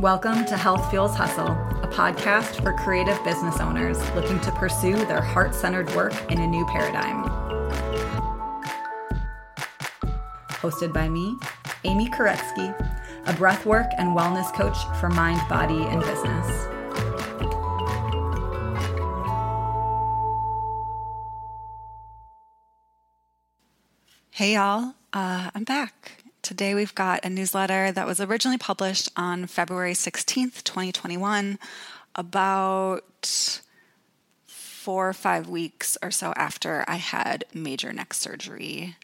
Welcome to Health Fuels Hustle, a podcast for creative business owners looking to pursue their heart-centered work in a new paradigm. Hosted by me, Amy Koretsky, a breathwork and wellness coach for mind, body, and business. Hey y'all, I'm back. Today we've got a newsletter that was originally published on February 16th, 2021, about 4 or 5 weeks or so after I had major neck surgery.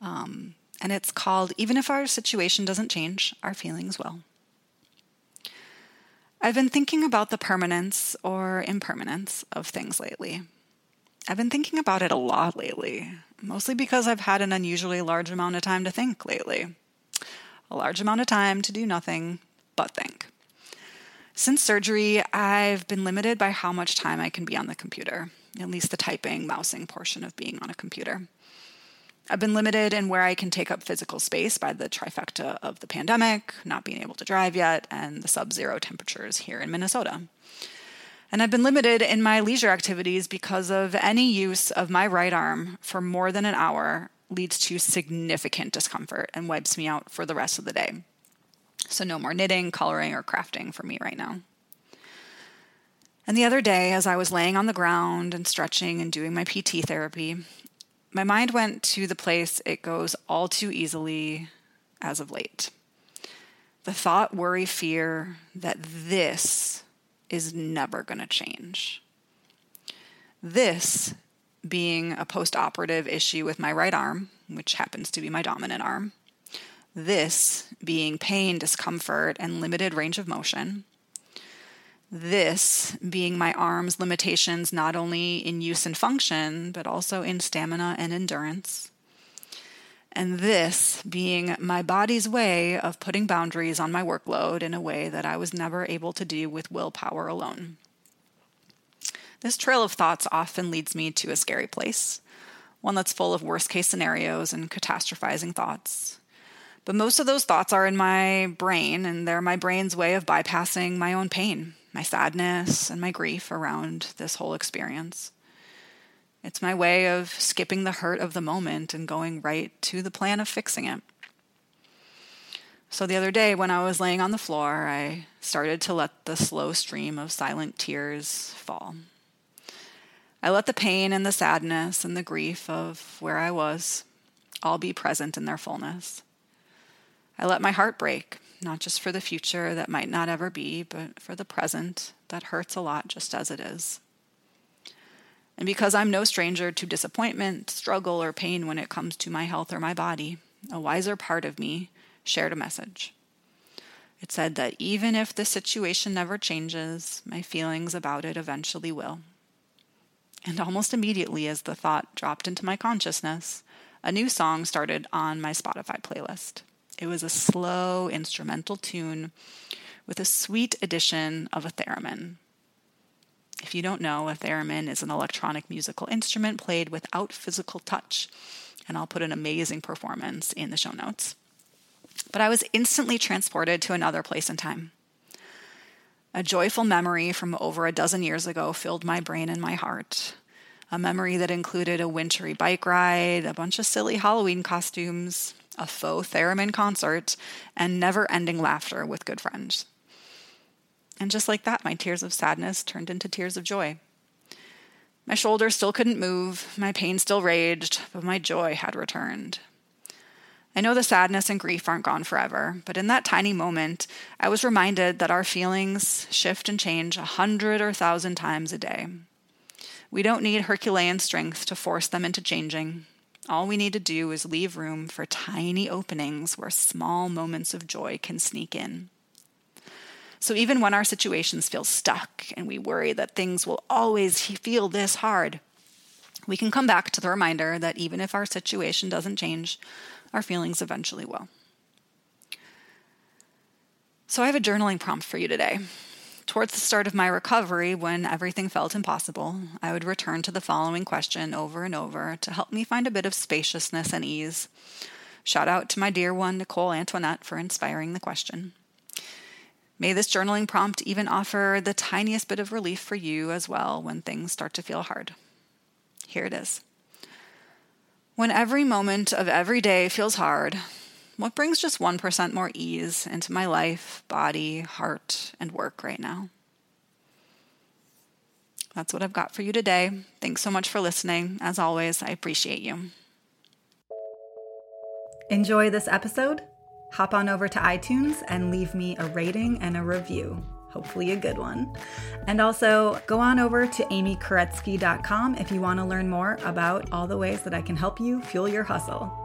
And it's called, Even If Our Situation Doesn't Change, Our Feelings Will. I've been thinking about the permanence or impermanence of things lately. I've been thinking about it a lot lately, mostly because I've had an unusually large amount of time to think lately. A large amount of time to do nothing but think. Since surgery, I've been limited by how much time I can be on the computer, at least the typing, mousing portion of being on a computer. I've been limited in where I can take up physical space by the trifecta of the pandemic, not being able to drive yet, and the sub-zero temperatures here in Minnesota. And I've been limited in my leisure activities because of any use of my right arm for more than an hour leads to significant discomfort and wipes me out for the rest of the day. So no more knitting, coloring, or crafting for me right now. And the other day, as I was laying on the ground and stretching and doing my PT therapy, my mind went to the place it goes all too easily as of late. The thought, worry, fear that this is never going to change. This being a post-operative issue with my right arm, which happens to be my dominant arm. This being pain, discomfort, and limited range of motion. This being my arm's limitations not only in use and function, but also in stamina and endurance. And this being my body's way of putting boundaries on my workload in a way that I was never able to do with willpower alone. This trail of thoughts often leads me to a scary place, one that's full of worst-case scenarios and catastrophizing thoughts. But most of those thoughts are in my brain, and they're my brain's way of bypassing my own pain, my sadness, and my grief around this whole experience. It's my way of skipping the hurt of the moment and going right to the plan of fixing it. So the other day when I was laying on the floor, I started to let the slow stream of silent tears fall. I let the pain and the sadness and the grief of where I was all be present in their fullness. I let my heart break, not just for the future that might not ever be, but for the present that hurts a lot just as it is. And because I'm no stranger to disappointment, struggle, or pain when it comes to my health or my body, a wiser part of me shared a message. It said that even if the situation never changes, my feelings about it eventually will. And almost immediately as the thought dropped into my consciousness, a new song started on my Spotify playlist. It was a slow instrumental tune with a sweet addition of a theremin. If you don't know, a theremin is an electronic musical instrument played without physical touch, and I'll put an amazing performance in the show notes. But I was instantly transported to another place and time. A joyful memory from over a dozen years ago filled my brain and my heart, a memory that included a wintry bike ride, a bunch of silly Halloween costumes, a faux theremin concert, and never-ending laughter with good friends. And just like that, my tears of sadness turned into tears of joy. My shoulder still couldn't move, my pain still raged, but my joy had returned. I know the sadness and grief aren't gone forever, but in that tiny moment, I was reminded that our feelings shift and change 100 or 1,000 times a day. We don't need Herculean strength to force them into changing. All we need to do is leave room for tiny openings where small moments of joy can sneak in. So even when our situations feel stuck and we worry that things will always feel this hard, we can come back to the reminder that even if our situation doesn't change, our feelings eventually will. So I have a journaling prompt for you today. Towards the start of my recovery, when everything felt impossible, I would return to the following question over and over to help me find a bit of spaciousness and ease. Shout out to my dear one, Nicole Antoinette, for inspiring the question. May this journaling prompt even offer the tiniest bit of relief for you as well when things start to feel hard. Here it is. When every moment of every day feels hard, what brings just 1% more ease into my life, body, heart, and work right now? That's what I've got for you today. Thanks so much for listening. As always, I appreciate you. Enjoy this episode? Hop on over to iTunes and leave me a rating and a review, hopefully a good one. And also go on over to amykoretsky.com if you want to learn more about all the ways that I can help you fuel your hustle.